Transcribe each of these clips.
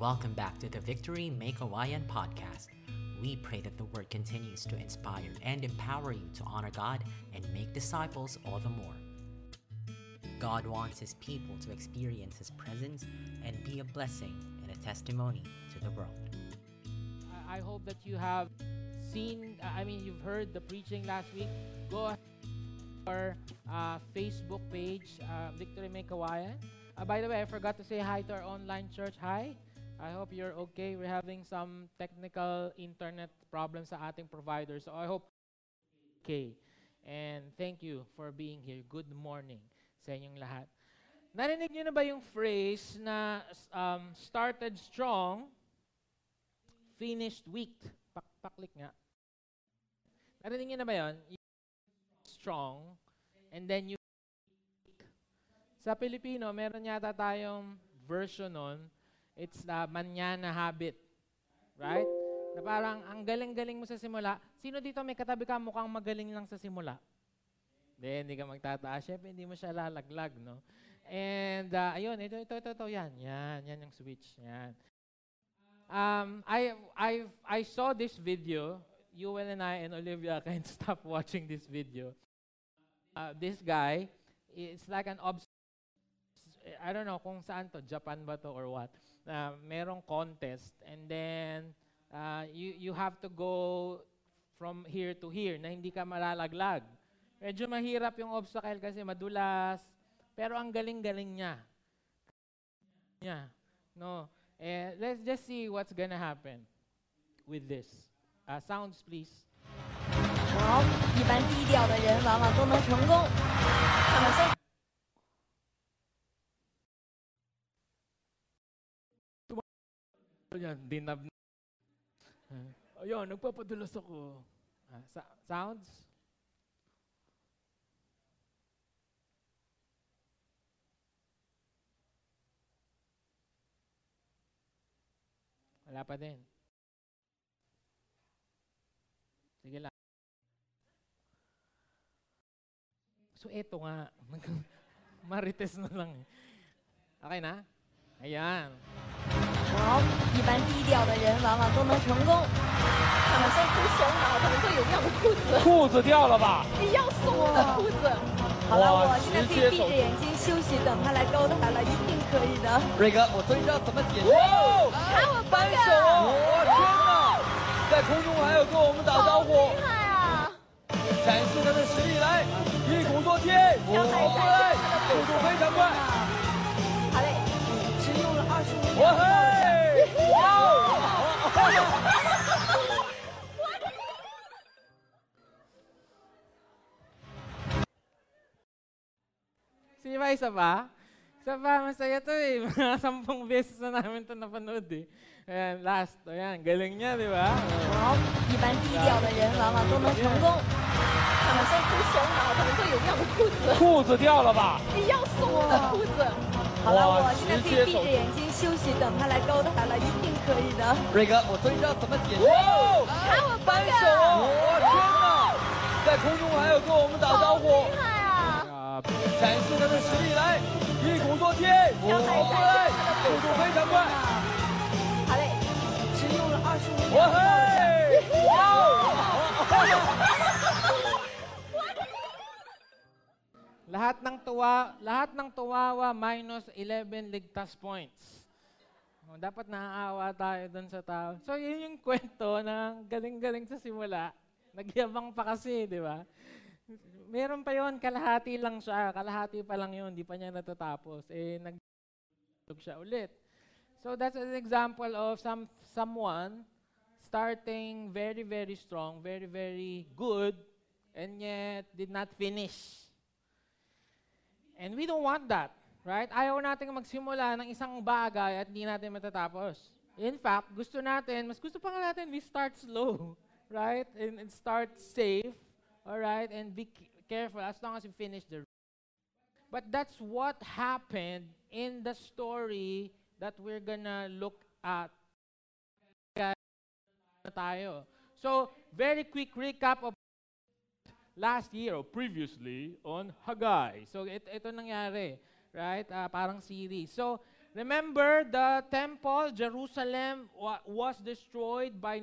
Welcome back to the Victory Makawayan podcast. We pray that the word continues to inspire and empower you to honor God and make disciples all the more. God wants His people to experience His presence and be a blessing and a testimony to the world. I hope that you have seen, you've heard the preaching last week. Go ahead to our Facebook page, Victory Makawayan. By the way, I forgot to say hi to our online church. Hi. I hope you're okay. We're having some technical internet problems sa ating provider. So I hope you're okay. And thank you for being here. Good morning sa inyong lahat. Narinig nyo na ba yung phrase na started strong, finished weak? Paklik nga. Narinig nyo na ba yun? You strong, and then you. Sa Pilipino, meron yata tayong version nun. It's the manana habit. Right? Na parang ang galing-galing mo sa simula. Sino dito may katabi ka mukhang magaling lang sa simula? Hindi ka magtataas. Siyempre, hindi mo siya lalaglag, no? And ayun, ito, yan yung switch. Yan. I saw this video. Yuel and I and Olivia can't stop watching this video. This guy, it's like an obstacle. I don't know kung saan to, Japan ba to or what. Merong contest and then you have to go from here to here na hindi ka malalaglag. Medyo mahirap yung obstacle kasi madulas, pero ang galing-galing niya. No. Let's just see what's gonna happen with this. Sounds please. 一般低调的人往往都能成功。 Dinab. Ayun, nagpapadulas ako. Sounds? Wala pa din. Sige lang. So, eto nga. Marites na lang. Okay na? Ayan. 一般低调的人往往都能成功。他们三只小脑都会有妙不可的。裤子掉了吧？你要送我裤子。好了，我现在可以闭着眼睛休息，等他来高的打来一定可以的。这个我最知道怎么解决。看我班手，我天哪！在空中还有个我们打招呼。才速跟他们实力来，一鼓作气。哇嘿！哇！ Sino ba isa ba? Isa ba? Masaya to eh. Mga 10 beses na namin ito napanood eh. Ayan, last. Ayan, galing niya, di ba? Oh, 展示他的实力来，一鼓作气。哇！好嘞！lahat ng tuwawa minus 11 ligtas points. Dapat naaawa tayo doon sa tao. So yun yung kwento ng galing-galing sa simula. Nagyabang pa kasi, di ba? Meron pa yon, kalahati lang siya. Kalahati pa lang yon, di pa niya natatapos. Nag-tug siya ulit. So that's an example of someone starting very, very strong, very, very good, and yet did not finish. And we don't want that, right? Ayaw natin magsimula ng isang bagay at di natin matatapos. In fact, mas gusto pa natin, we start slow, right? And start safe. All right, and be careful as long as you finish the race. But that's what happened in the story that we're gonna look at. So, very quick recap of last year or previously on Haggai. So, ito nangyari, right? Parang series. So, Remember, the temple, Jerusalem, was destroyed by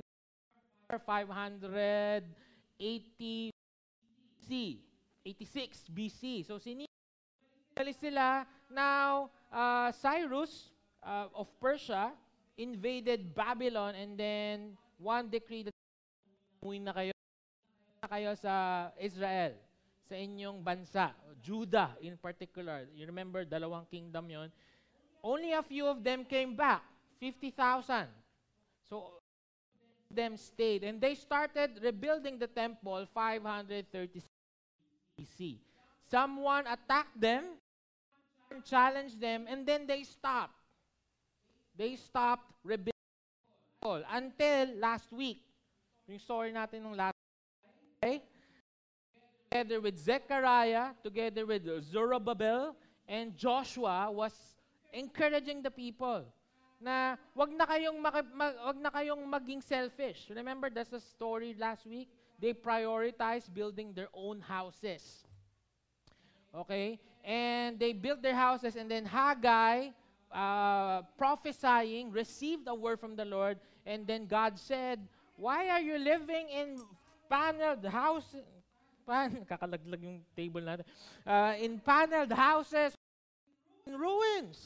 580 BC, 86 BC. So, sinigalis sila. Now, Cyrus of Persia invaded Babylon, and then one decree that umuwi na kayo sa Israel, sa inyong bansa, Judah in particular. You remember, dalawang kingdom yon. Only a few of them came back, 50,000. So, them stayed. And they started rebuilding the temple 536 BC. Someone attacked them, challenged them, and then they stopped. They stopped rebuilding the temple until last week. Yung story natin nung last week. Okay? Together with Zechariah, together with Zerubbabel, and Joshua was encouraging the people na wag na kayong maging selfish. Remember, that's a story last week. They prioritized building their own houses. Okay? And they built their houses, and then Haggai, prophesying, received a word from the Lord, and then God said, "Why are you living in paneled houses?" Kakalaglag yung table natin. In paneled houses, in ruins.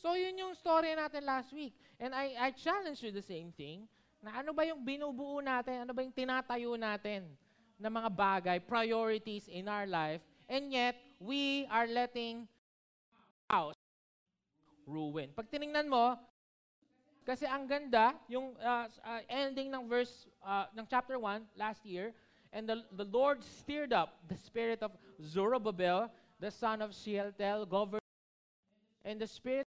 So, yun yung story natin last week. And I challenge you the same thing, na ano ba yung binubuo natin, ano ba yung tinatayo natin na mga bagay, priorities in our life, and yet, we are letting house ruin. Pag tinignan mo, kasi ang ganda, yung ending ng verse, ng chapter 1 last year, and the Lord stirred up the spirit of Zerubbabel, the son of Shealtiel, governor, and the spirit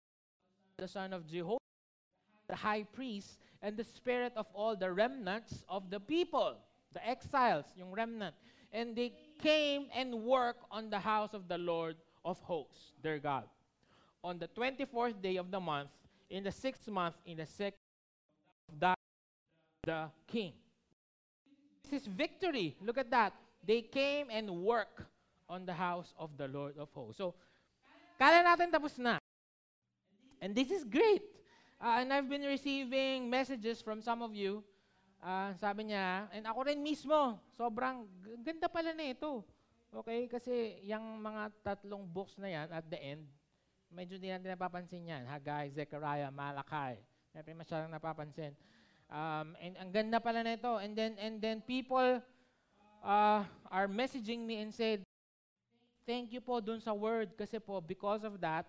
the son of Jehoiachin, the high priest, and the spirit of all the remnants of the people, the exiles, yung remnant. And they came and worked on the house of the Lord of hosts, their God, on the 24th day of the month, in the 6th month, in the 2nd of the king. This is victory. Look at that. They came and worked on the house of the Lord of hosts. So, kala natin tapos na. And this is great. And I've been receiving messages from some of you. Sabi niya, and ako rin mismo, sobrang ganda pala na ito. Okay? Kasi yung mga tatlong books na yan at the end, medyo hindi natin napapansin yan. Haggai, Zechariah, Malachi. Natin masyadong napapansin. And ang ganda pala na ito. And then people are messaging me and said, "Thank you po dun sa word." Kasi po, because of that,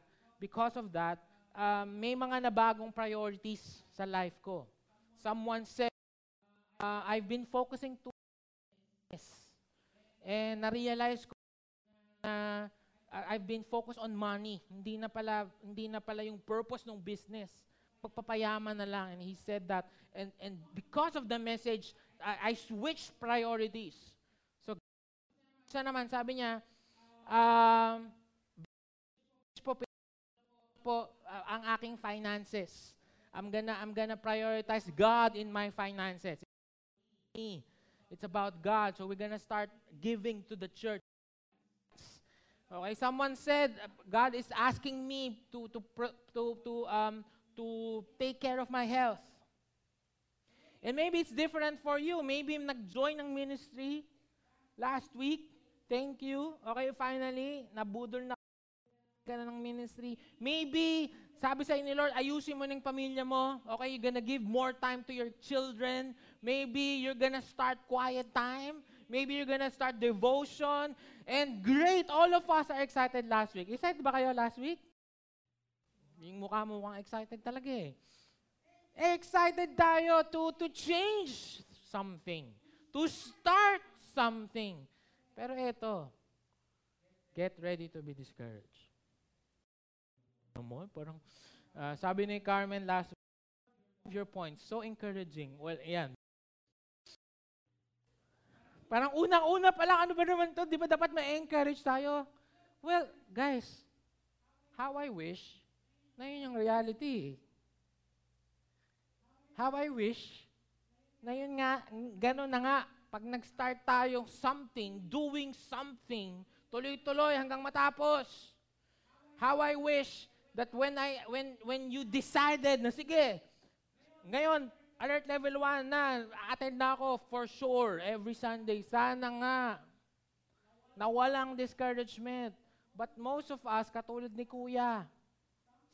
may mga nabagong priorities sa life ko. Someone said, I've been focusing too much. And na-realize ko na I've been focused on money. Hindi na pala yung purpose ng business. Pagpapayaman na lang. And he said that. And because of the message, I switched priorities. So, siya naman, sabi niya, ang aking finances. I'm gonna prioritize God in my finances. It's about God. So we're gonna start giving to the church. Okay, someone said, "God is asking me to take care of my health." And maybe it's different for you. Maybe nag-join ng ministry last week. Thank you. Okay, finally, nabudol na ka na ng ministry. Maybe, sabi sa'yo ni Lord, ayusin mo ng pamilya mo. Okay, you're gonna give more time to your children. Maybe you're gonna start quiet time. Maybe you're gonna start devotion. And great, all of us are excited last week. Excited ba kayo last week? Yung mukhang excited talaga eh. Excited tayo to change something. To start something. Pero eto, get ready to be discouraged. Parang, sabi ni Carmen last week, your points, so encouraging. Well, ayan. Parang unang-una pa lang, ano ba naman to? Di ba dapat ma-encourage tayo? Well, guys, how I wish na yun yung reality. How I wish na yun nga, gano'n na nga, pag nag-start tayong something, doing something, tuloy-tuloy hanggang matapos. How I wish that when you decided na sige, ngayon, alert level 1 na, attend na ako for sure every Sunday. Sana nga, na walang discouragement. But most of us, katulad ni Kuya,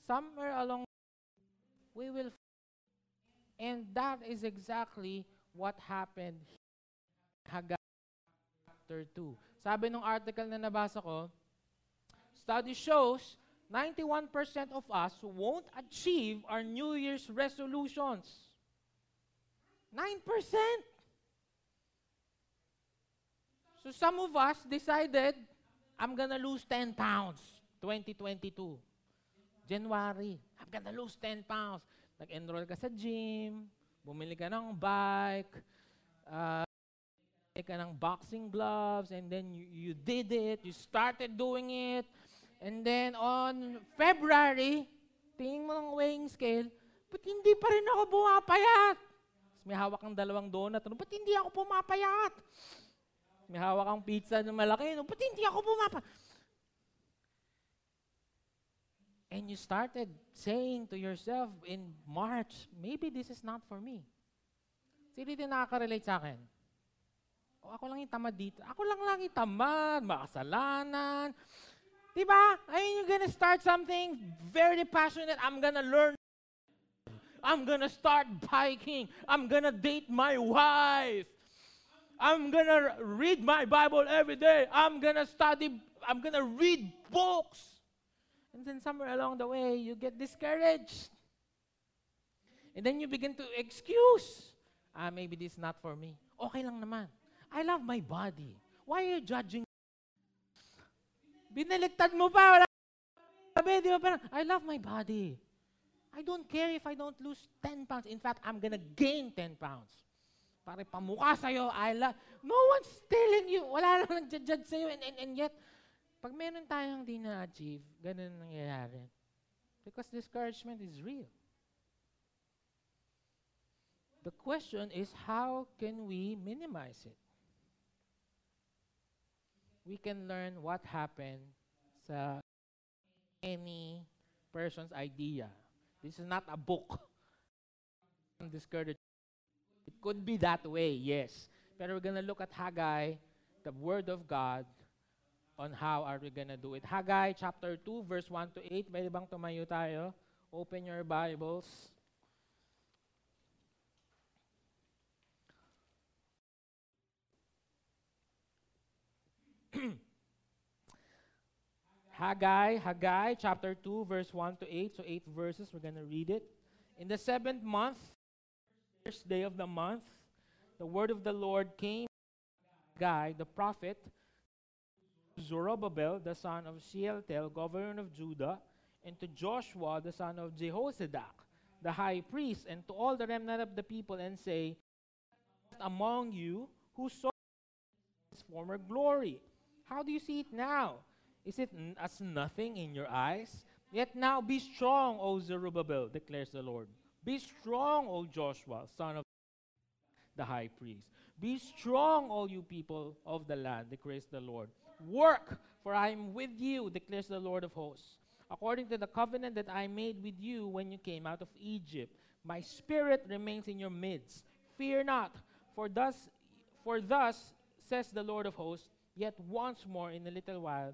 somewhere along we will and that is exactly what happened in Haggai chapter 2. Sabi nung article na nabasa ko, study shows 91% of us won't achieve our New Year's resolutions. 9%! So some of us decided, I'm gonna lose 10 pounds 2022. January, I'm gonna lose 10 pounds. Nag-enroll ka sa gym, bumili ka ng bike, bumili ka ng boxing gloves, and then you did it, you started doing it. And then on February, tingin mo ng weighing scale, but hindi pa rin ako bumapayat. May hawak ng dalawang donut, but hindi ako pumapayat. May hawak ang pizza na malaki, but hindi ako pumapayat. And you started saying to yourself in March, maybe this is not for me. Sino din nakaka-relate sa akin? O, ako lang yung tamad dito. Ako lang lang yung tamad, makasalanan. Diba? I mean, you're gonna start something very passionate. I'm gonna learn. I'm gonna start biking. I'm gonna date my wife. I'm gonna read my Bible every day. I'm gonna study. I'm gonna read books. And then somewhere along the way, you get discouraged. And then you begin to excuse. Ah, maybe this is not for me. Okay lang naman. I love my body. Why are you judging? Binaliktad mo pa. Di ba parang, I love my body. I don't care if I don't lose 10 pounds. In fact, I'm gonna gain 10 pounds. Pare, pamukha sa'yo, I love. No one's telling you. Wala lang nag-judge sa'yo. And yet, pag meron tayong di na-achieve, ganun nangyayari. Because discouragement is real. The question is, how can we minimize it? We can learn what happened sa any person's idea. This is not a book. I'm discouraged. It could be that way, yes. But we're going to look at Haggai, the Word of God, on how are we going to do it. Haggai chapter 2, verse 1-8. May ibang tumayo tayo. Open your Bibles. Haggai chapter 2, verse 1-8. So 8 verses, we're going to read it. In the 7th month, first day of the month, the word of the Lord came to Haggai, the prophet, Zerubbabel, the son of Shealtiel, governor of Judah, and to Joshua, the son of Jehozadak, the high priest, and to all the remnant of the people, and say, among you, who saw his former glory? How do you see it now? Is it as nothing in your eyes? Yet now be strong, O Zerubbabel, declares the Lord. Be strong, O Joshua, son of the high priest. Be strong, all you people of the land, declares the Lord. Work, for I am with you, declares the Lord of hosts. According to the covenant that I made with you when you came out of Egypt, my spirit remains in your midst. Fear not, for thus says the Lord of hosts, yet once more in a little while,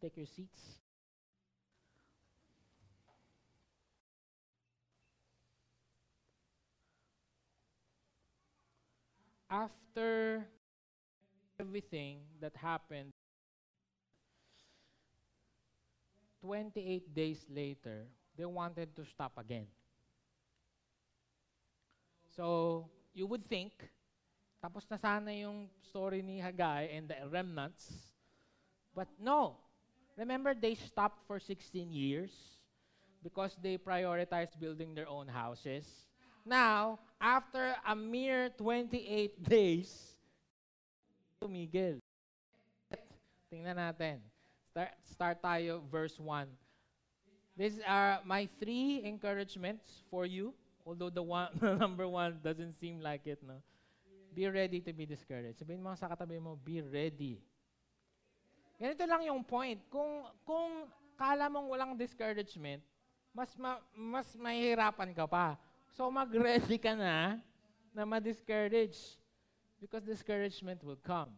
take your seats. After everything that happened, 28 days later, they wanted to stop again. So, you would think, tapos na sana yung story ni Haggai and the remnants. But no. Remember, they stopped for 16 years. because they prioritized building their own houses. Now, after a mere 28 days, tumigil. Tingnan natin. Start tayo, verse 1. These are my three encouragements for you, although the one, number one doesn't seem like it, no? Be ready to be discouraged. Sabihin mo sa katabi mo, be ready. Ganito lang yung point. Kung kala mong walang discouragement, mas mahirapan ka pa. So mag-ready ka na ma-discourage because discouragement will come.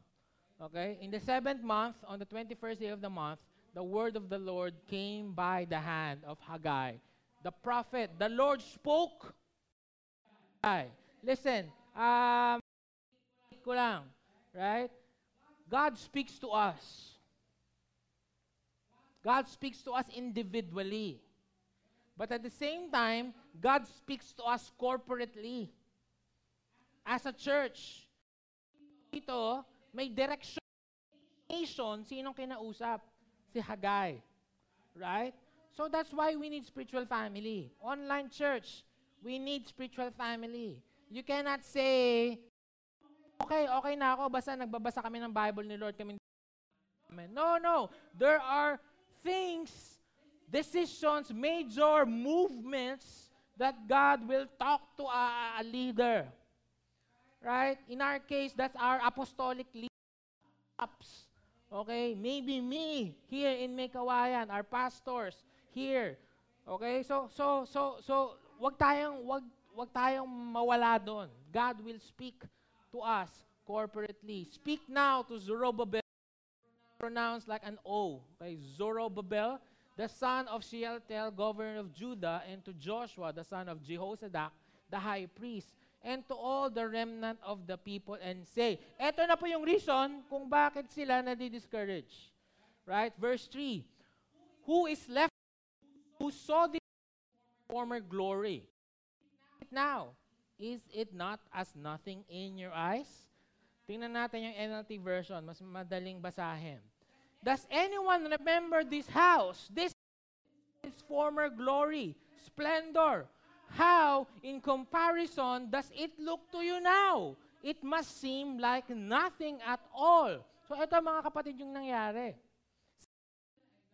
Okay? In the 7th month, on the 21st day of the month, the word of the Lord came by the hand of Haggai, the prophet. The Lord spoke. Listen, right? God speaks to us. God speaks to us individually. But at the same time, God speaks to us corporately. As a church, ito, may direction. Sinong kinausap? Si Haggai. Right? So that's why we need spiritual family. Online church, we need spiritual family. You cannot say, okay na ako, basta nagbabasa kami ng Bible ni Lord kami. No. There are things, decisions, major movements that God will talk to a leader. Right? In our case, that's our apostolic leaders. Okay? Maybe me here in Makawayan, our pastors here. Okay? So wag tayong mawala doon. God will speak to us corporately. Speak now to Zerubbabel. Pronounced like an O. Okay? Zerubbabel, the son of Shealtiel, governor of Judah, and to Joshua, the son of Jehozadak, the high priest, and to all the remnant of the people, and say, eto na po yung reason kung bakit sila nadi-discourage. Right? Verse 3, who is left who saw the former glory? Now, is it not as nothing in your eyes? Tingnan natin yung NLT version, mas madaling basahin. Does anyone remember this house? This is its former glory, splendor. How, in comparison, does it look to you now? It must seem like nothing at all. So, ito mga kapatid yung nangyari.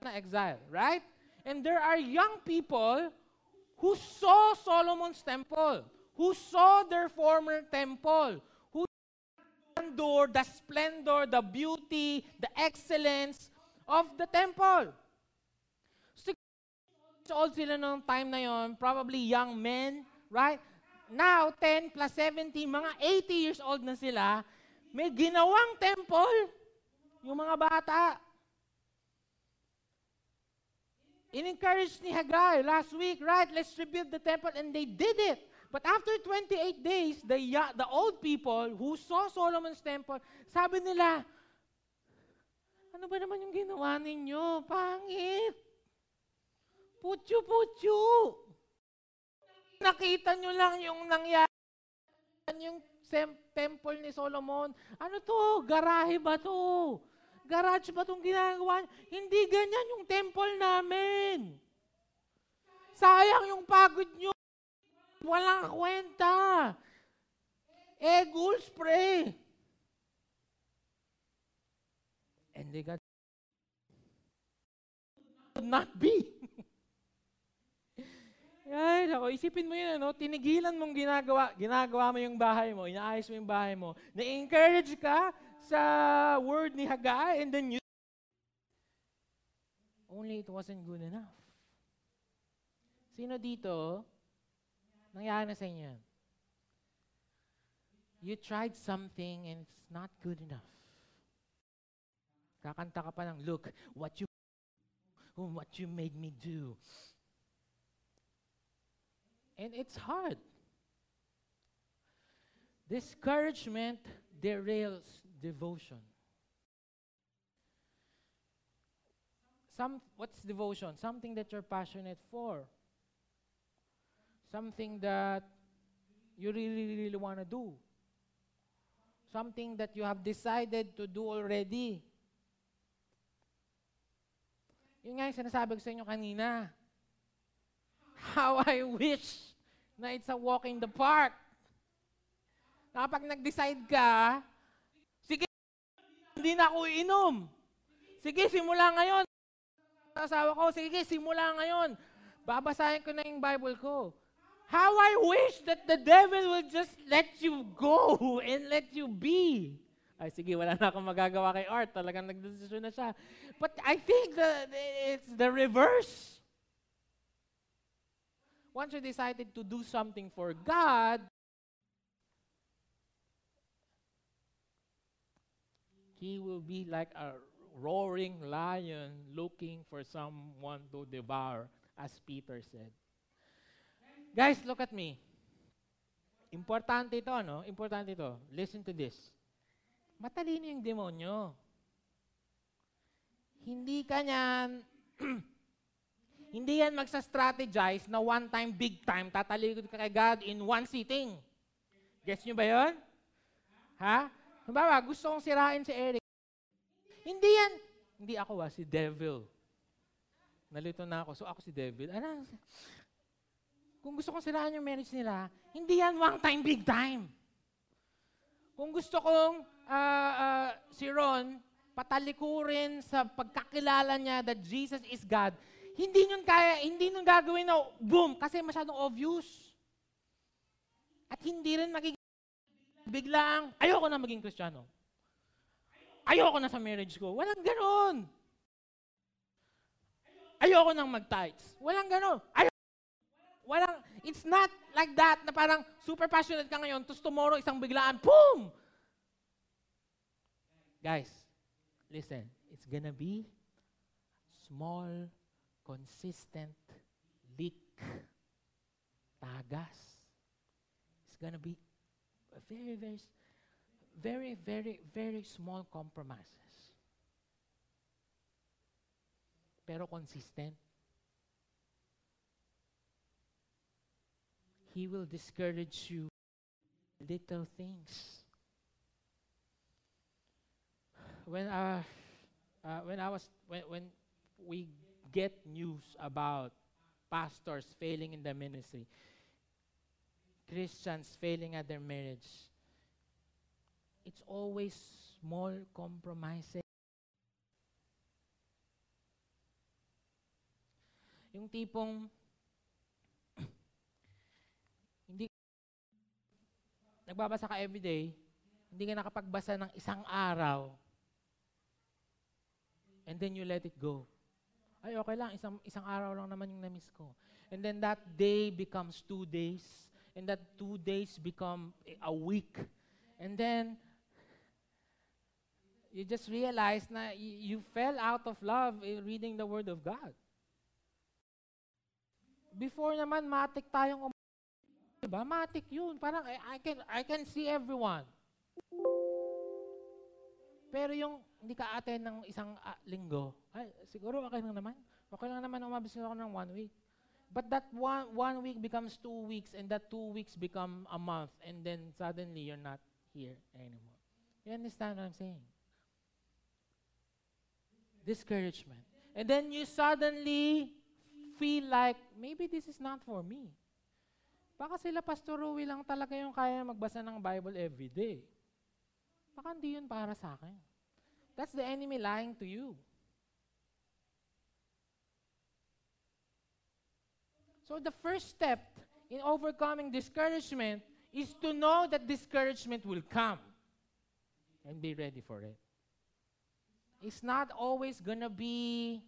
Na exile, right? And there are young people who saw Solomon's temple, who saw their former temple, who endured the splendor, the beauty, the excellence of the temple. Old sila nung time na yon, probably young men, right? Now, 10 plus 70, mga 80 years old na sila, may ginawang temple yung mga bata. In-encouraged ni Haggai last week, right? Let's rebuild the temple, and they did it. But after 28 days, the old people who saw Solomon's temple, sabi nila, ano ba naman yung ginawa ninyo? Pangit! Putyo. Nakita nyo lang yung nangyari. Yung temple ni Solomon. Ano to? Garahe ba to? Garage ba itong ginagawa? Hindi ganyan yung temple namin. Sayang yung pagod nyo. Walang kwenta. Egul spray. And they got could not be. Ay, ako, isipin mo yun, ano? Tinigilan mong ginagawa mo yung bahay mo, inaayos mo yung bahay mo, na-encourage ka sa word ni Haggai, and then you... Only it wasn't good enough. Sino dito, nangyari na sa inyo? You tried something and it's not good enough. Kakanta ka pa ng, look, what you made me do. And it's hard. Discouragement derails devotion. What's devotion? Something that you're passionate for. Something that you really want to do. Something that you have decided to do already. Yun nga yung sinasabi ko sa inyo kanina. How I wish na it's a walk in the park. Na kapag nag-decide ka, sige, hindi na ako iinom. Sige, simula ngayon. Asawa ko, sige, simula ngayon. Babasahin ko na yung Bible ko. How I wish that the devil will just let you go and let you be. Ay, sige, wala na akong magagawa kay Art. Talagang nagdesisyon na siya. But I think it's the reverse. Once you decided to do something for God, He will be like a roaring lion looking for someone to devour, as Peter said. Guys, look at me. Importante ito, no? Importante ito. Listen to this. Matalino yung demonyo. Hindi ka niyan, hindi yan magsa-strategize na one time, big time, tatalikod ka kay God in one sitting. Guess nyo ba yun? Ha? Halimbawa, gusto kong sirain si Eric. Hindi yan, hindi ako si devil. Nalito na ako, so ako si devil. Ano? Kung gusto kong sirahan yung marriage nila, hindi yan one time, big time. Kung gusto kong si Ron patalikurin sa pagkakilala niya that Jesus is God, hindi nun kaya, hindi nun gagawin na boom, kasi masyadong obvious. At hindi rin magiging biglang, ayoko na maging Kristiyano. Ayoko na sa marriage ko. Walang ganon. Ayoko nang mag-tights. Walang ganon. Walang, it's not like that na parang super passionate ka ngayon tapos tomorrow isang biglaan, boom! Guys, listen, it's gonna be small, consistent leak. Tagas. It's gonna be very small compromises. Pero consistent. He will discourage you little things. When we get news about pastors failing in the ministry, Christians failing at their marriage, it's always small compromises. Yung tipong nagbabasa ka everyday, hindi ka nakapagbasa ng isang araw, and then you let it go. Ay, okay lang, isang araw lang naman yung na-miss ko. And then that day becomes 2 days, and that 2 days become a week. And then, you just realize na you fell out of love in reading the Word of God. Before naman, matik tayong diba? Matik yun. Parang I can see everyone. Pero yung hindi ka attend ng isang linggo, ay, siguro okay lang naman. Okay lang naman umabis ako ng 1 week. But that one week becomes 2 weeks, and that 2 weeks become a month, and then suddenly you're not here anymore. You understand what I'm saying? Discouragement. And then you suddenly feel like, maybe this is not for me. Baka sila Pastor Rui lang talaga yung kaya magbasa ng Bible every day. Baka hindi yun para sa akin. That's the enemy lying to you. So the first step in overcoming discouragement is to know that discouragement will come and be ready for it. It's not always gonna be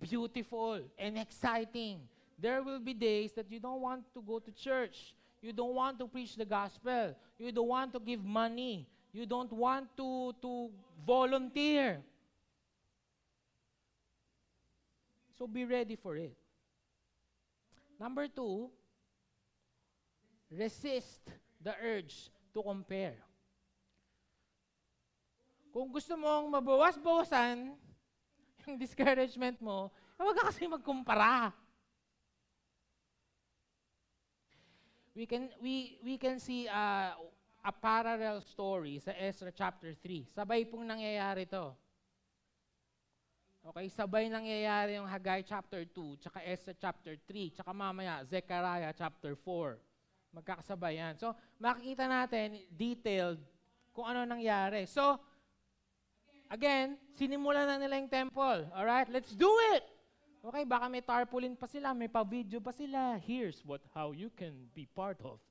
beautiful and exciting. There will be days that you don't want to go to church. You don't want to preach the gospel. You don't want to give money. You don't want to volunteer. So be ready for it. Number 2, resist the urge to compare. Kung gusto mong mabawas-bawasan yung discouragement mo, huwag ka kasi magkumpara. We can see a parallel story sa Ezra chapter 3. Sabay pong nangyayari ito. Okay, sabay nangyayari yung Haggai chapter 2, tsaka Ezra chapter 3, tsaka mamaya Zechariah chapter 4. Magkakasabay yan. So, makikita natin detailed kung ano nangyari. So, again, sinimula na nila yung temple. Alright, let's do it! Okay, baka may tarpaulin pa sila, may pa-video pa sila. Here's how you can be part of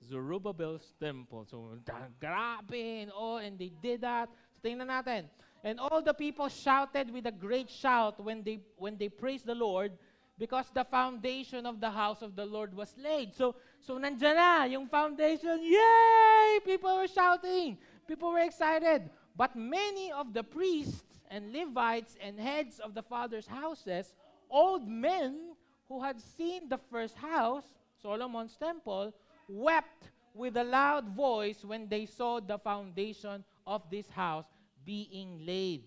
Zerubbabel's temple. So, grabe and all, and they did that. So, tingnan natin. And all the people shouted with a great shout when they praised the Lord because the foundation of the house of the Lord was laid. So nandiyan na yung foundation. Yay! People were shouting. People were excited. But many of the priests and Levites and heads of the fathers' houses, old men who had seen the first house, Solomon's temple, wept with a loud voice when they saw the foundation of this house being laid.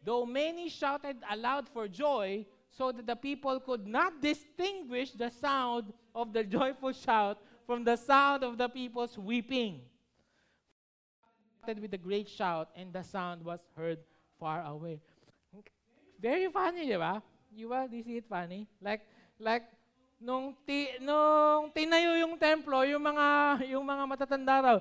Though many shouted aloud for joy, so that the people could not distinguish the sound of the joyful shout from the sound of the people's weeping. With a great shout, and the sound was heard far away. Very funny, di ba? You will see it funny. Like, nung tinayo yung templo, yung mga matatanda raw,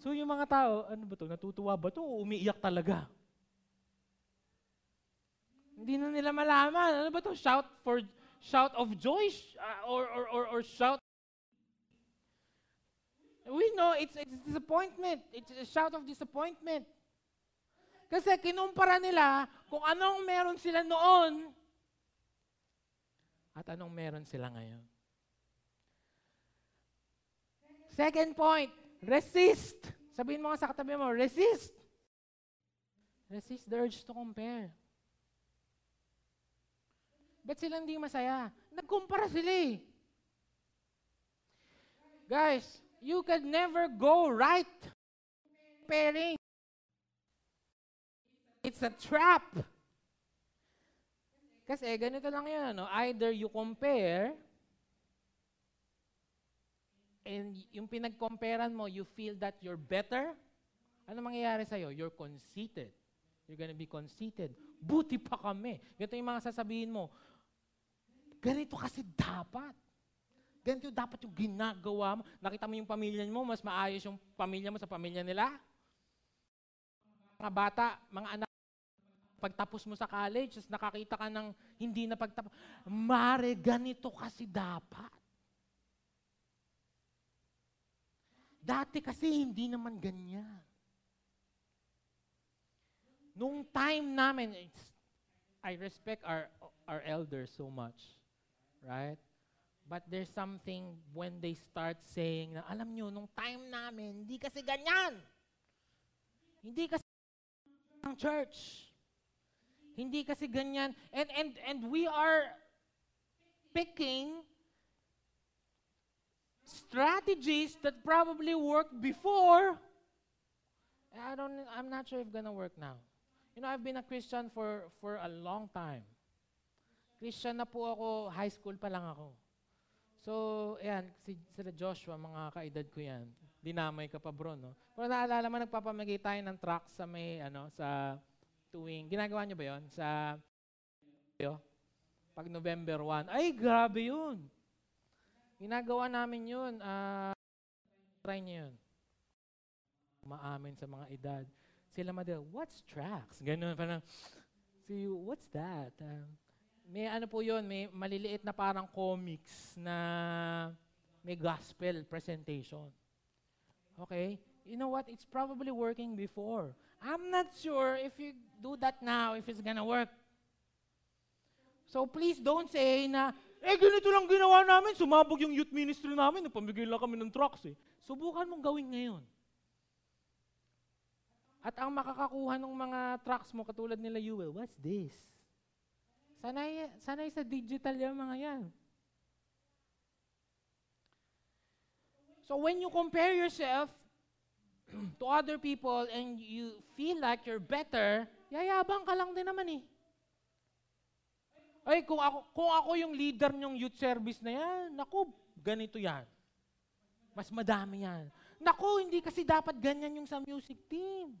so yung mga tao, ano ba to? Natutuwa ba to? Umiiyak talaga. Hindi na nila malaman. Ano ba to? Shout of joy or shout. We know it's disappointment. It's a shout of disappointment. Kasi kinumpara nila kung anong meron sila noon at anong meron sila ngayon. Second point, resist. Sabihin mo nga sa katabi mo, resist. Resist the urge to compare. Ba't sila hindi masaya? Nagkumpara sila eh. Guys, you can never go right comparing. It's a trap. Kasi ganito lang yun, ano? Either you compare, and yung pinagcomparan mo, you feel that you're better, ano mangyayari sa'yo? You're conceited. You're gonna be conceited. Buti pa kami. Ganito yung mga sasabihin mo, ganito kasi dapat. Ganito dapat yung ginagawa mo. Nakita mo yung pamilya mo, mas maayos yung pamilya mo sa pamilya nila. Mga bata, mga anak, pagtapos mo sa college, nakakita ka ng hindi na pagtapos. Mare, ganito kasi dapat. Dati kasi hindi naman ganyan. Nung time namin, I respect our elders so much, right? But there's something when they start saying na, alam nyo, nung time namin, hindi kasi ganyan. Hindi kasi ang church. Hindi kasi ganyan. And we are picking strategies that probably worked before, I'm not sure if gonna work now. You know, I've been a Christian for a long time. Christian na po ako, high school pa lang ako. So, ayan, si Joshua, mga kaedad ko yan. Dinamay ka pa, bro, no? Pero naalala mo, nagpapamigay tayo ng track sa may, sa tuwing, ginagawa nyo ba yun? Sa, pag November 1, ay, grabe yun! Ginagawa namin yun. Try nyo yun. Maamin sa mga edad. Sila madala, what's tracks? Ganun, parang, see, what's that? May ano po yun, may maliliit na parang comics na may gospel presentation. Okay? You know what? It's probably working before. I'm not sure if you do that now, if it's gonna work. So please don't say na, ganito lang ginawa namin. Sumabog yung youth ministry namin. Napamigay lang kami ng trucks eh. Subukan mong gawin ngayon. At ang makakakuha ng mga trucks mo, katulad nila Yuel, what's this? Sanay sa digital yung mga yan. So when you compare yourself to other people and you feel like you're better, yayabang ka lang din naman eh. Ay, kung ako yung leader ng youth service na yan, naku, ganito yan. Mas madami yan. Naku, hindi kasi dapat ganyan yung sa music team.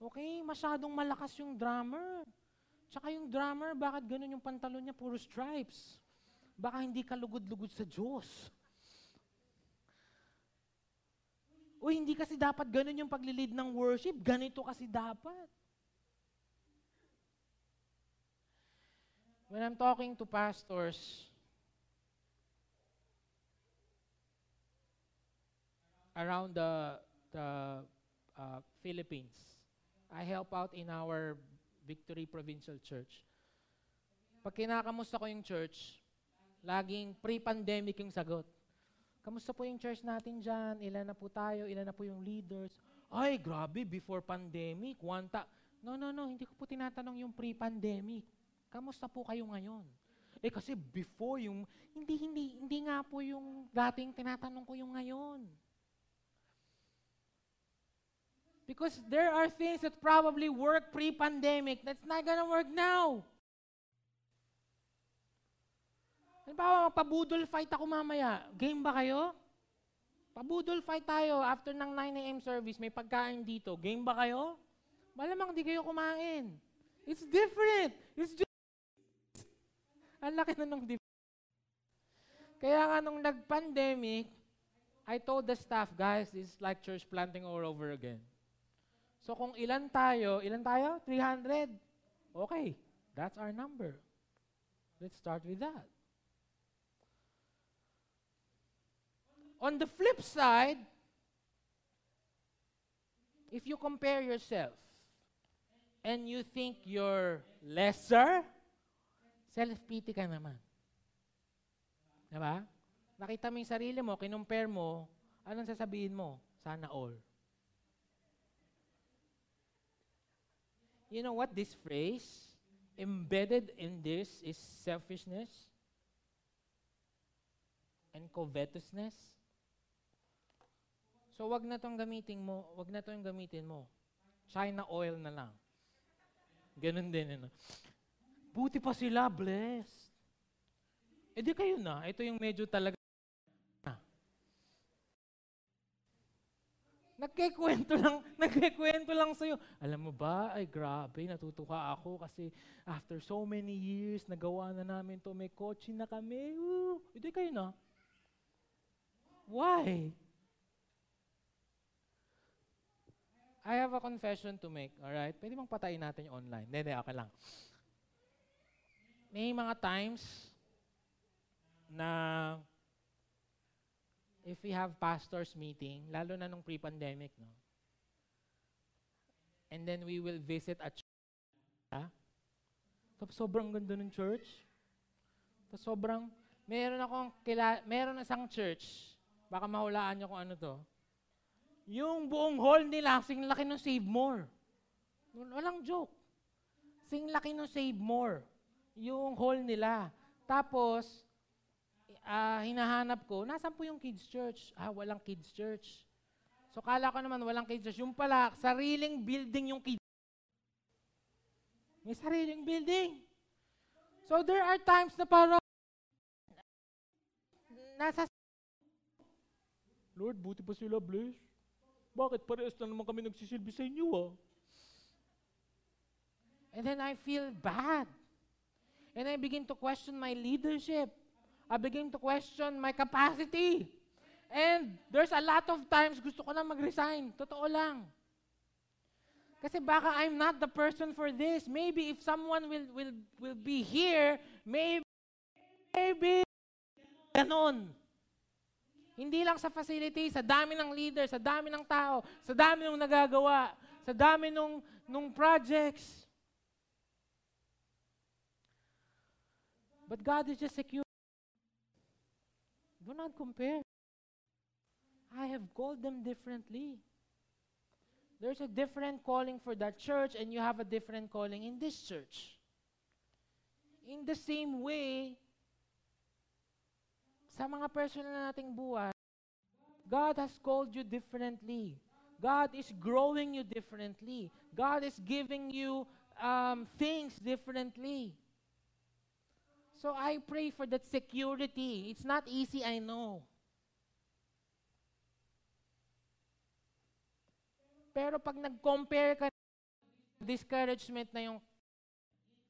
Okay, masyadong malakas yung drummer. Tsaka yung drummer, bakit ganun yung pantalon niya? Puro stripes. Baka hindi ka lugod-lugod sa Diyos. O hindi kasi dapat ganun yung paglilid ng worship. Ganito kasi dapat. When I'm talking to pastors around the Philippines, I help out in our Victory Provincial Church. Pag kinakamusta ko yung church, laging pre-pandemic yung sagot. Kamusta po yung church natin dyan? Ilan na po tayo? Ilan na po yung leaders? Ay, grabe, before pandemic, No, hindi ko po tinatanong yung pre-pandemic. Kamusta po kayo ngayon? Eh kasi before yung, hindi nga po yung dating tinatanong ko yung ngayon. Because there are things that probably work pre-pandemic that's not gonna work now. Halimbawa, magpabudol fight ako mamaya. Game ba kayo? Pabudol fight tayo after ng 9 a.m. service. May pagkain dito. Game ba kayo? Malamang di kayo kumain. It's different. It's just... Ang laki na nung different. Kaya nga nung nag-pandemic, I told the staff, guys, it's like church planting all over again. So kung ilan tayo? 300. Okay, that's our number. Let's start with that. On the flip side, if you compare yourself and you think you're lesser, self-pity ka naman. Diba? Nakita mo yung sarili mo, kinumpare mo, anong sasabihin mo? Sana all. You know what? This phrase, embedded in this is selfishness and covetousness. So, wag na tong gamitin mo. China oil na lang. Ganun din. Ano. Buti pa sila, blessed. E di kayo na. Ito yung medyo talaga. Nagkikwento lang sa'yo. Alam mo ba, ay grabe, natutuwa ako kasi after so many years, nagawa na namin to, may kotse na kami. E di kayo na. Why? I have a confession to make, alright? Pwede bang patayin natin yung online? Hindi, okay lang. May mga times na if we have pastors meeting, lalo na nung pre-pandemic, no? And then we will visit a church. Tapos sobrang ganda ng church. Tapos sobrang, meron isang church, baka mahulaan nyo kung ano to. Yung buong hall nila, sing laki ng Save More. Walang joke. Sing laki ng Save More. Yung hall nila. Tapos, hinahanap ko, nasan po yung kids church? Walang kids church. So, kala ko naman walang kids church. Yung pala, sariling building yung kids. May sariling building. So, there are times na parang nasa Lord, buti pa sila, bless. Bakit? Parehas na naman kami nagsisilbi sa inyo, And then I feel bad. And I begin to question my leadership. I begin to question my capacity. And there's a lot of times gusto ko na mag-resign. Totoo lang. Kasi baka I'm not the person for this. Maybe if someone will be here, maybe ganon. Hindi lang sa facility, sa dami ng leader, sa dami ng tao, sa dami ng nagagawa, sa dami nung projects. But God is just secure. Do not compare. I have called them differently. There's a different calling for that church and you have a different calling in this church. In the same way, sa mga personal na nating buhay, God has called you differently. God is growing you differently. God is giving you things differently. So I pray for that security. It's not easy, I know. Pero pag nag-compare ka, discouragement na yung,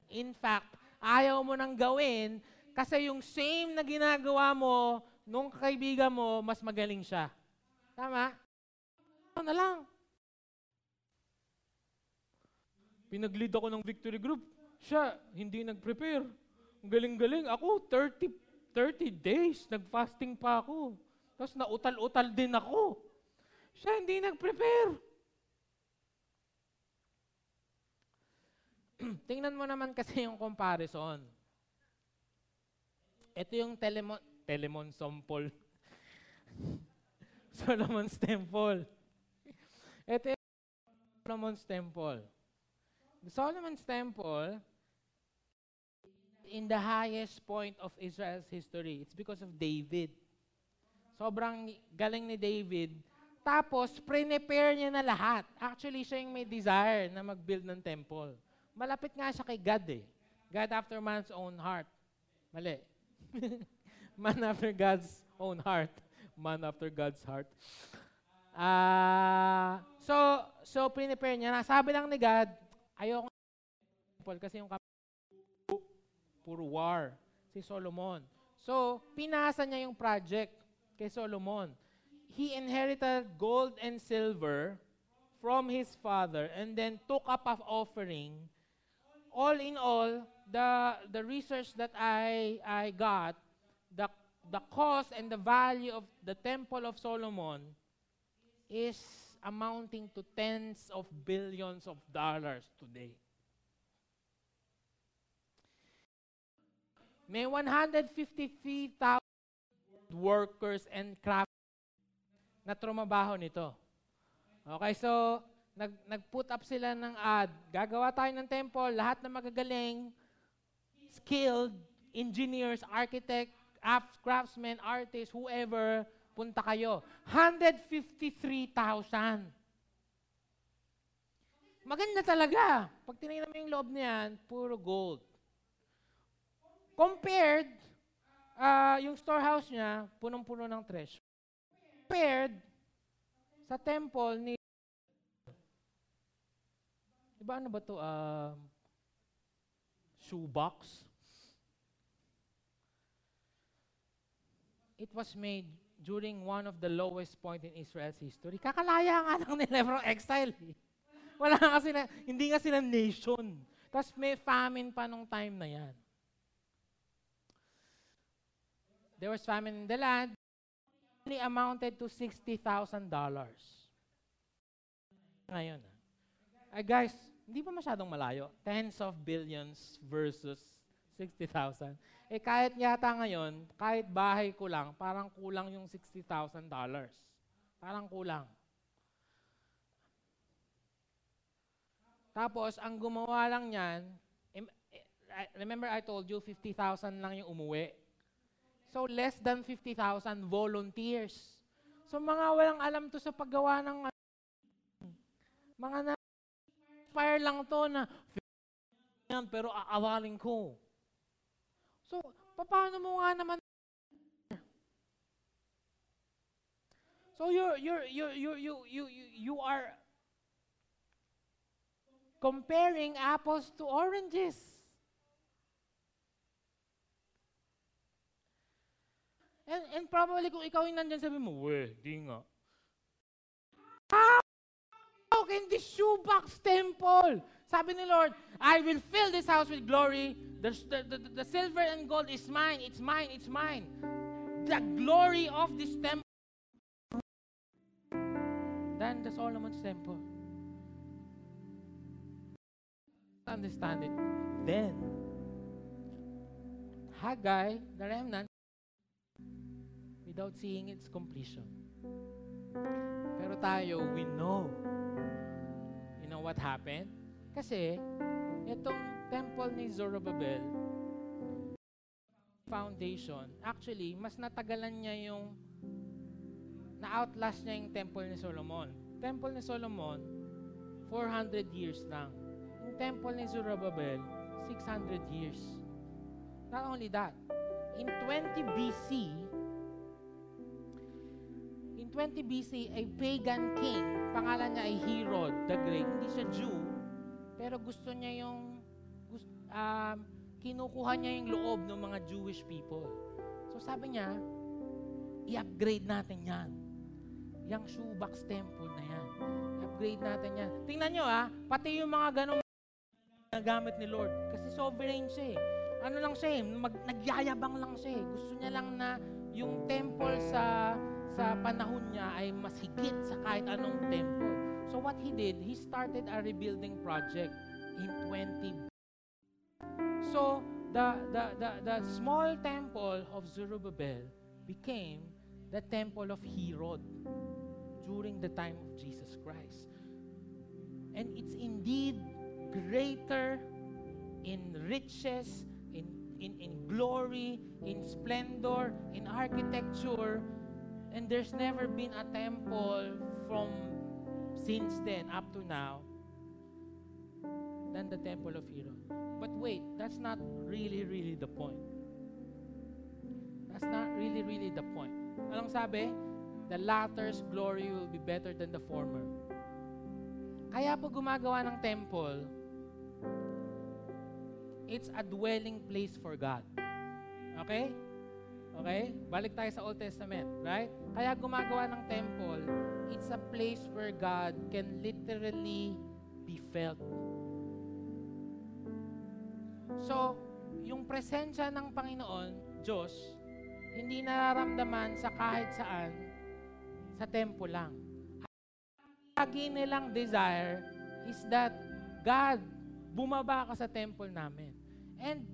in fact, ayaw mo nang gawin kasi yung same na ginagawa mo nung kaibigan mo, mas magaling siya. Tama? Ano na lang? Pinag-lead ako ng victory group. Siya, hindi nag-prepare. Galing-galing. Ako, 30 days, nag-fasting pa ako. Tapos nautal-utal din ako. Siya, hindi nag-prepare. Tingnan mo naman kasi yung comparison. Ito yung Telemon Sompol. Solomon's Temple. Ito yung Solomon's Temple. The Solomon's Temple in the highest point of Israel's history. It's because of David. Sobrang galing ni David. Tapos, prepare niya na lahat. Actually, siya yung may desire na mag-build ng temple. Malapit nga siya kay God eh. God after man's own heart. Mali. Man after God's own heart. Man after God's heart. So prepare niya. Nasabi lang ni God, ayoko temple kasi yung puro war. Si Solomon. So, pinasa niya yung project kay Solomon. He inherited gold and silver from his father and then took up an offering. All in all, the research that I got, the cost and the value of the Temple of Solomon is amounting to tens of billions of dollars today. May 153,000 workers and craftsmen na trumabaho nito. Okay, so nag-put up sila ng ad. Gagawa tayo ng temple, lahat na magagaling, skilled, engineers, architect, craftsmen, artists, whoever, punta kayo. 153,000. Maganda talaga. Pag tinignan mo yung loob niyan, puro gold. Compared, yung storehouse niya, punong-puno ng treasure. Compared sa temple ni diba ano ba ito? Shoebox? It was made during one of the lowest point in Israel's history. Kakalaya nga lang nila from exile. Wala nga sila, hindi nga sila nation. Tapos may famine pa nung time na yan. There was famine in the land. It only amounted to $60,000. Ngayon. Guys, hindi pa masyadong malayo. Tens of billions versus 60,000. Eh kahit yata ngayon, kahit bahay ko lang, parang kulang yung $60,000. Parang kulang. Tapos, ang gumawa lang niyan, remember I told you, 50,000 lang yung umuwi. So, less than 50,000 volunteers. So, mga walang alam to sa paggawa ng mga na-inspire lang to na pero aawalin ko. So, paano mo nga naman? So, you are comparing apples to oranges. And probably kung ikaw yung nandyan, sabi mo, weh, di nga. How can this shoebox temple? Sabi ni Lord, I will fill this house with glory. The silver and gold is mine, it's mine, it's mine. The glory of this temple than the Solomon's temple. Understand it. Then, Haggai, the remnant, without seeing its completion. Pero tayo, we know. You know what happened? Kasi, itong temple ni Zerubbabel, foundation, actually, mas natagalan niya yung na-outlast niya yung temple ni Solomon. Temple ni Solomon, 400 years lang. Yung temple ni Zerubbabel, 600 years. Not only that, in 20 BC, 120 BC, ay pagan king. Pangalan niya ay Herod the Great. Hindi siya Jew, pero gusto niya yung, kinukuha niya yung loob ng mga Jewish people. So sabi niya, i-upgrade natin yan. Yung shoebox temple na yan. I-upgrade natin yan. Tingnan nyo pati yung mga ganong nagamit ni Lord. Kasi sovereign siya eh. Ano lang siya eh, nagyayabang lang siya eh. Gusto niya lang na yung temple sa panahon niya ay mas higit sa kahit anong temple. So what he did, he started a rebuilding project in 20. So the small temple of Zerubbabel became the temple of Herod during the time of Jesus Christ. And it's indeed greater in riches, in glory, in splendor, in architecture, and there's never been a temple from since then up to now than the temple of Herod. But wait, that's not really the point. That's not really the point. Anong sabi? The latter's glory will be better than the former. Kaya pag gumagawa ng temple, it's a dwelling place for God. Okay? Okay? Balik tayo sa Old Testament, right? Kaya gumagawa ng temple, it's a place where God can literally be felt. So, yung presensya ng Panginoon, Diyos, hindi nararamdaman sa kahit saan, sa temple lang. Ang lagi nilang desire is that God, bumaba ka sa temple namin. And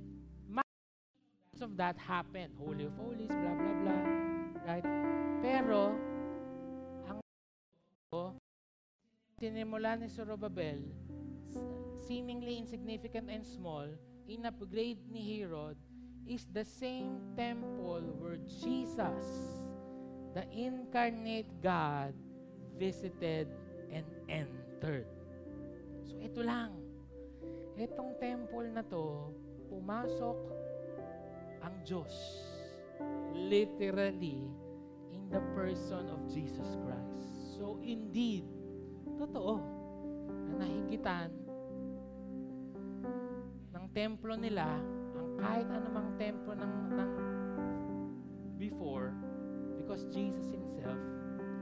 much of that happened. Holy of Holies, blah, blah, blah. Right? Pero, ang sinimula ni Zerubbabel, seemingly insignificant and small, in-upgrade ni Herod, is the same temple where Jesus, the incarnate God, visited and entered. So, ito lang. Itong temple na to, pumasok ang Diyos literally in the person of Jesus Christ. So indeed, totoo na nahigitan ng templo nila ang kahit anumang templo ng before, because Jesus himself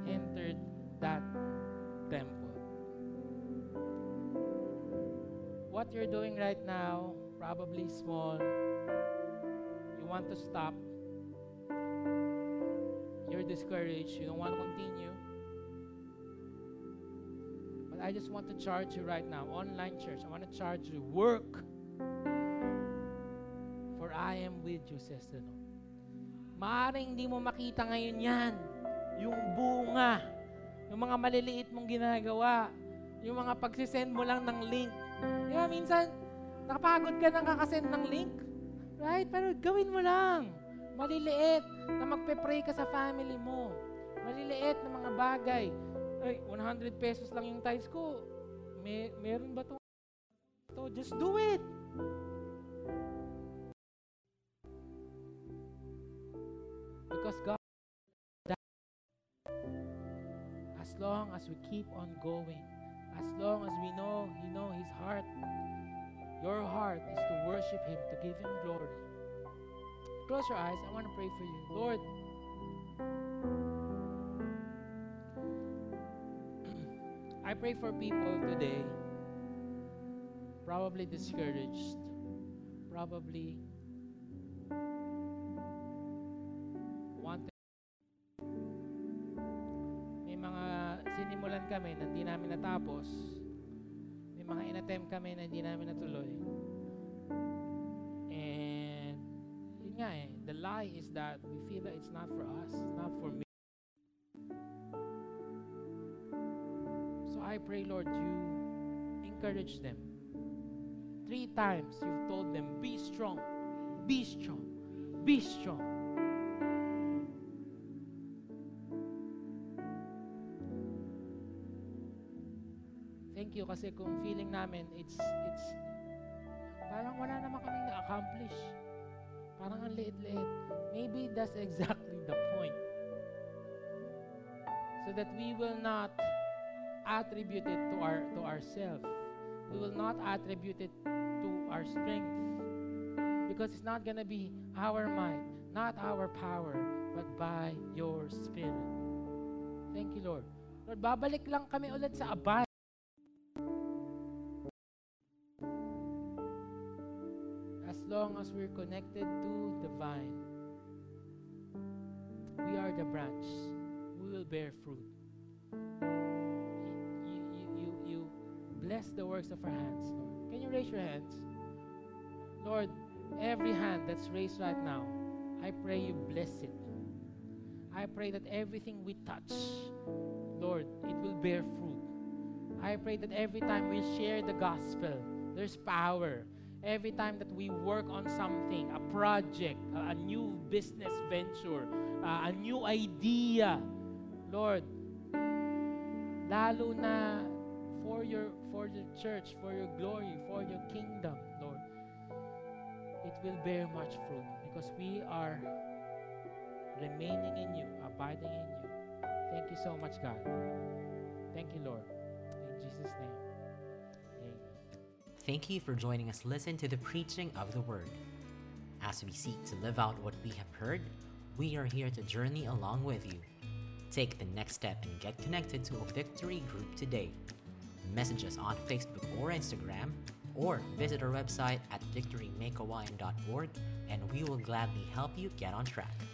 entered that temple. What you're doing right now, probably small. You want to stop. You're discouraged. You don't want to continue. But I just want to charge you right now. Online church, I want to charge you. Work. For I am with you, says the Lord. Maaring hindi mo makita ngayon yan. Yung bunga. Yung mga maliliit mong ginagawa. Yung mga pagsisend mo lang ng link. Diba, minsan, nakapagod ka nang kakasend ng link. Right? Pero gawin mo lang. Maliliit na magpe-pray ka sa family mo. Maliliit na mga bagay. Ay, 100 pesos lang yung tithes ko. Meron ba ito? Just do it. Because God, as long as we keep on going, as long as we know, you know His heart, your heart is to worship Him, to give Him glory. Close your eyes. I want to pray for you. Lord, I pray for people today, probably discouraged, probably wanted. Sinimulan kami na hindi namin natapos. May mga in-attempt kami na hindi namin natuloy. And, yun nga eh, the lie is that we feel that it's not for us, it's not for me. So I pray, Lord, you encourage them. 3 times you've told them, be strong, be strong, be strong. Thank you kasi kung feeling namin it's parang wala naman kaming na-accomplish. Parang ang liit-liit. Maybe that's exactly the point. so that we will not attribute it to ourselves. We will not attribute it to our strength, because it's not going to be our mind, not our power, but by your Spirit. Thank you, Lord. Lord, babalik lang kami ulit sa abay. As long as we're connected to the vine, we are the branch. We will bear fruit. You bless the works of our hands, Lord. Can you raise your hands? Lord, every hand that's raised right now, I pray you bless it. I pray that everything we touch, Lord, it will bear fruit. I pray that every time we share the gospel, there's power. Every time that we work on something, a project, a new business venture, a new idea, Lord, lalo na for your church, for your glory, for your kingdom, Lord, it will bear much fruit because we are remaining in you, abiding in you. Thank you so much, God. Thank you, Lord. In Jesus' name, amen. Thank you for joining us. Listen to the preaching of the Word. As we seek to live out what we have heard, we are here to journey along with you. Take the next step and get connected to a Victory group today. Message us on Facebook or Instagram, or visit our website at victorymakawayan.org, and we will gladly help you get on track.